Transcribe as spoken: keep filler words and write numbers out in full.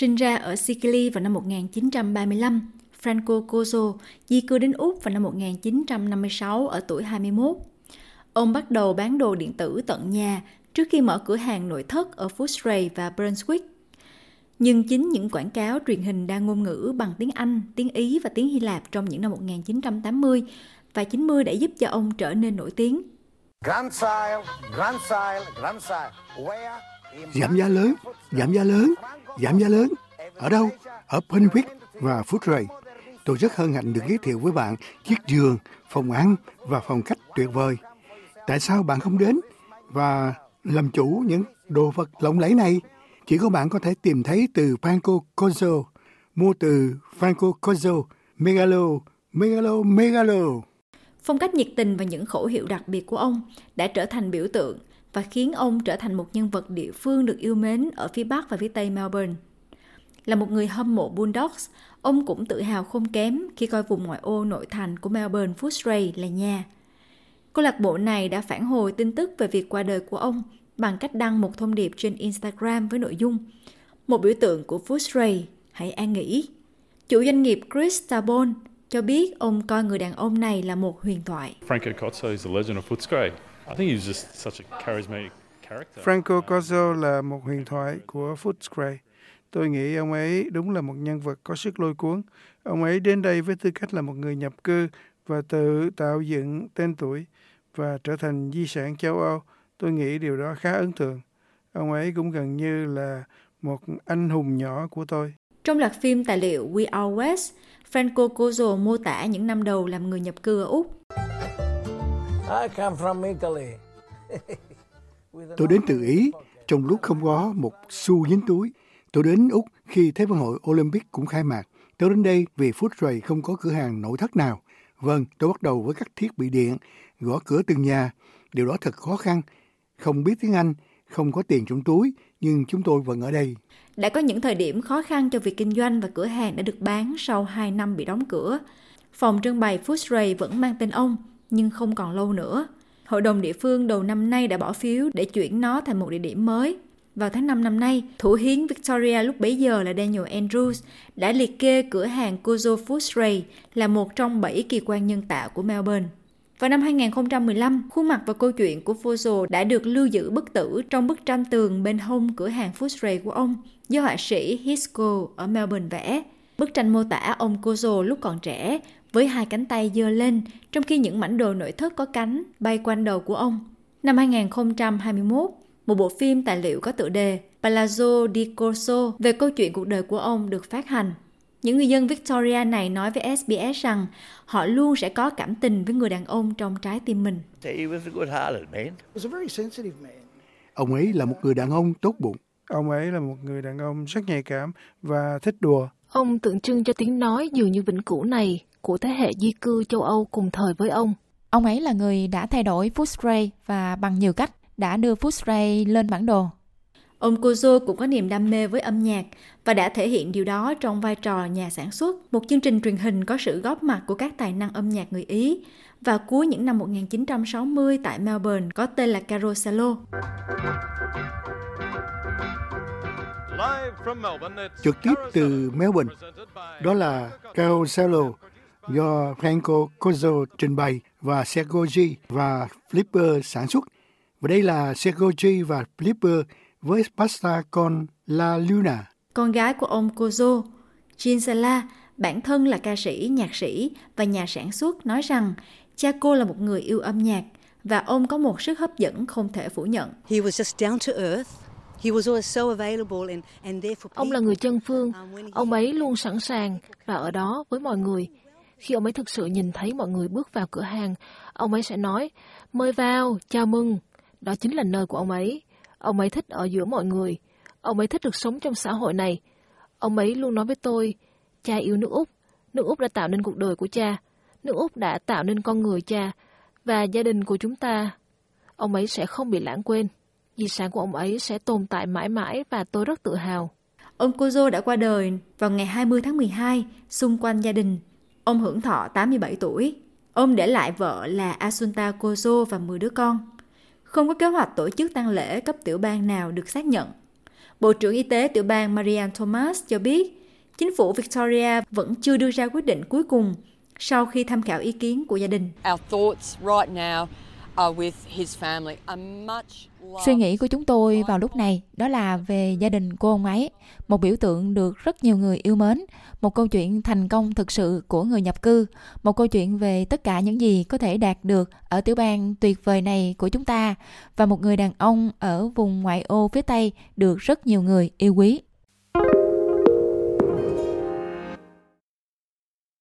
Sinh ra ở Sicily vào năm một nghìn chín trăm ba mươi lăm, Franco Cozzo di cư đến Úc vào năm một nghìn chín trăm năm mươi sáu ở tuổi hai mươi mốt. Ông bắt đầu bán đồ điện tử tận nhà trước khi mở cửa hàng nội thất ở Footscray và Brunswick. Nhưng chính những quảng cáo truyền hình đa ngôn ngữ bằng tiếng Anh, tiếng Ý và tiếng Hy Lạp trong những năm một nghìn chín trăm tám mươi và chín mươi đã giúp cho ông trở nên nổi tiếng. Grand style, grand style, grand style. Where in... Giảm giá lớn, giảm giá lớn, giảm giá lớn. Ở đâu? Ở Penwick và Footscray. Tôi rất hân hạnh được giới thiệu với bạn chiếc giường, phòng ăn và phòng khách tuyệt vời. Tại sao bạn không đến và làm chủ những đồ vật lộng lẫy này? Chỉ có bạn có thể tìm thấy từ Franco Cozzo, mua từ Franco Cozzo, Megalo, Megalo, Megalo. Phong cách nhiệt tình và những khẩu hiệu đặc biệt của ông đã trở thành biểu tượng và khiến ông trở thành một nhân vật địa phương được yêu mến ở phía Bắc và phía Tây Melbourne. Là một người hâm mộ Bulldogs, ông cũng tự hào không kém khi coi vùng ngoại ô nội thành của Melbourne Footscray là nhà. Câu lạc bộ này đã phản hồi tin tức về việc qua đời của ông bằng cách đăng một thông điệp trên Instagram với nội dung "Một biểu tượng của Footscray, hãy an nghỉ". Chủ doanh nghiệp Chris Tabone cho biết ông coi người đàn ông này là một huyền thoại. Franco Cozzo is the legend of Footscray. I think he's just such a charismatic character. Franco Cozzo là một huyền thoại của Footscray. Tôi nghĩ ông ấy đúng là một nhân vật có sức lôi cuốn. Ông ấy đến đây với tư cách là một người nhập cư và tự tạo dựng tên tuổi và trở thành di sản châu Âu. Tôi nghĩ điều đó khá ấn tượng. Ông ấy cũng gần như là một anh hùng nhỏ của tôi. Trong loạt phim tài liệu We Are West, Franco Cozzo mô tả những năm đầu làm người nhập cư ở Úc. I come from Italy. Tôi đến từ Ý, trong lúc không có một xu dính túi. Tôi đến Úc khi Thế vận hội Olympic cũng khai mạc. Tôi đến đây vì Footscray không có cửa hàng nội thất nào. Vâng, tôi bắt đầu với các thiết bị điện, gõ cửa từng nhà. Điều đó thật khó khăn. Không biết tiếng Anh, không có tiền trong túi, nhưng chúng tôi vẫn ở đây. Đã có những thời điểm khó khăn cho việc kinh doanh và cửa hàng đã được bán sau hai năm bị đóng cửa. Phòng trưng bày Footscray vẫn mang tên ông, nhưng không còn lâu nữa. Hội đồng địa phương đầu năm nay đã bỏ phiếu để chuyển nó thành một địa điểm mới. Vào tháng năm năm nay, thủ hiến Victoria lúc bấy giờ là Daniel Andrews đã liệt kê cửa hàng Cozzo Footscray là một trong bảy kỳ quan nhân tạo của Melbourne. Vào năm hai nghìn không trăm mười lăm, khuôn mặt và câu chuyện của Cozzo đã được lưu giữ bất tử trong bức tranh tường bên hông cửa hàng Footscray của ông do họa sĩ Hisco ở Melbourne vẽ. Bức tranh mô tả ông Cozzo lúc còn trẻ với hai cánh tay giơ lên trong khi những mảnh đồ nội thất có cánh bay quanh đầu của ông. Năm hai nghìn không trăm hai mươi mốt, một bộ phim tài liệu có tựa đề Palazzo di Corso về câu chuyện cuộc đời của ông được phát hành. Những người dân Victoria này nói với ét bê ét rằng họ luôn sẽ có cảm tình với người đàn ông trong trái tim mình. Ông ấy là một người đàn ông tốt bụng. Ông ấy là một người đàn ông rất nhạy cảm và thích đùa. Ông tượng trưng cho tiếng nói dường như vĩnh cửu này của thế hệ di cư châu Âu cùng thời với ông. Ông ấy là người đã thay đổi Footscray và bằng nhiều cách đã đưa Footscray lên bản đồ. Ông Cozzo cũng có niềm đam mê với âm nhạc và đã thể hiện điều đó trong vai trò nhà sản xuất, một chương trình truyền hình có sự góp mặt của các tài năng âm nhạc người Ý vào cuối những năm một nghìn chín trăm sáu mươi tại Melbourne có tên là Carosello. Trực tiếp từ Melbourne, đó là Carosello do Franco Cozzo trình bày và Sergio và Flipper sản xuất. Và đây là Sergio và Flipper với Pasta con La Luna. Con gái của ông Cozzo, Giancala, bản thân là ca sĩ, nhạc sĩ và nhà sản xuất nói rằng cha cô là một người yêu âm nhạc và ông có một sức hấp dẫn không thể phủ nhận. Ông là người chân phương, ông ấy luôn sẵn sàng và ở đó với mọi người. Khi ông ấy thực sự nhìn thấy mọi người bước vào cửa hàng, ông ấy sẽ nói, mời vào, chào mừng. Đó chính là nơi của ông ấy. Ông ấy thích ở giữa mọi người. Ông ấy thích được sống trong xã hội này. Ông ấy luôn nói với tôi, cha yêu nước Úc. Nước Úc đã tạo nên cuộc đời của cha. Nước Úc đã tạo nên con người cha và gia đình của chúng ta. Ông ấy sẽ không bị lãng quên. Di sản của ông ấy sẽ tồn tại mãi mãi và tôi rất tự hào. Ông Cozzo đã qua đời vào ngày hai mươi tháng mười hai xung quanh gia đình. Ông hưởng thọ tám mươi bảy tuổi. Ông để lại vợ là Asunta Cozzo và mười đứa con. Không có kế hoạch tổ chức tang lễ cấp tiểu bang nào được xác nhận. Bộ trưởng Y tế tiểu bang Marian Thomas cho biết, chính phủ Victoria vẫn chưa đưa ra quyết định cuối cùng sau khi tham khảo ý kiến của gia đình. Suy nghĩ của chúng tôi vào lúc này đó là về gia đình cô ông ấy, một biểu tượng được rất nhiều người yêu mến, một câu chuyện thành công thực sự của người nhập cư, một câu chuyện về tất cả những gì có thể đạt được ở tiểu bang tuyệt vời này của chúng ta, và một người đàn ông ở vùng ngoại ô phía Tây được rất nhiều người yêu quý.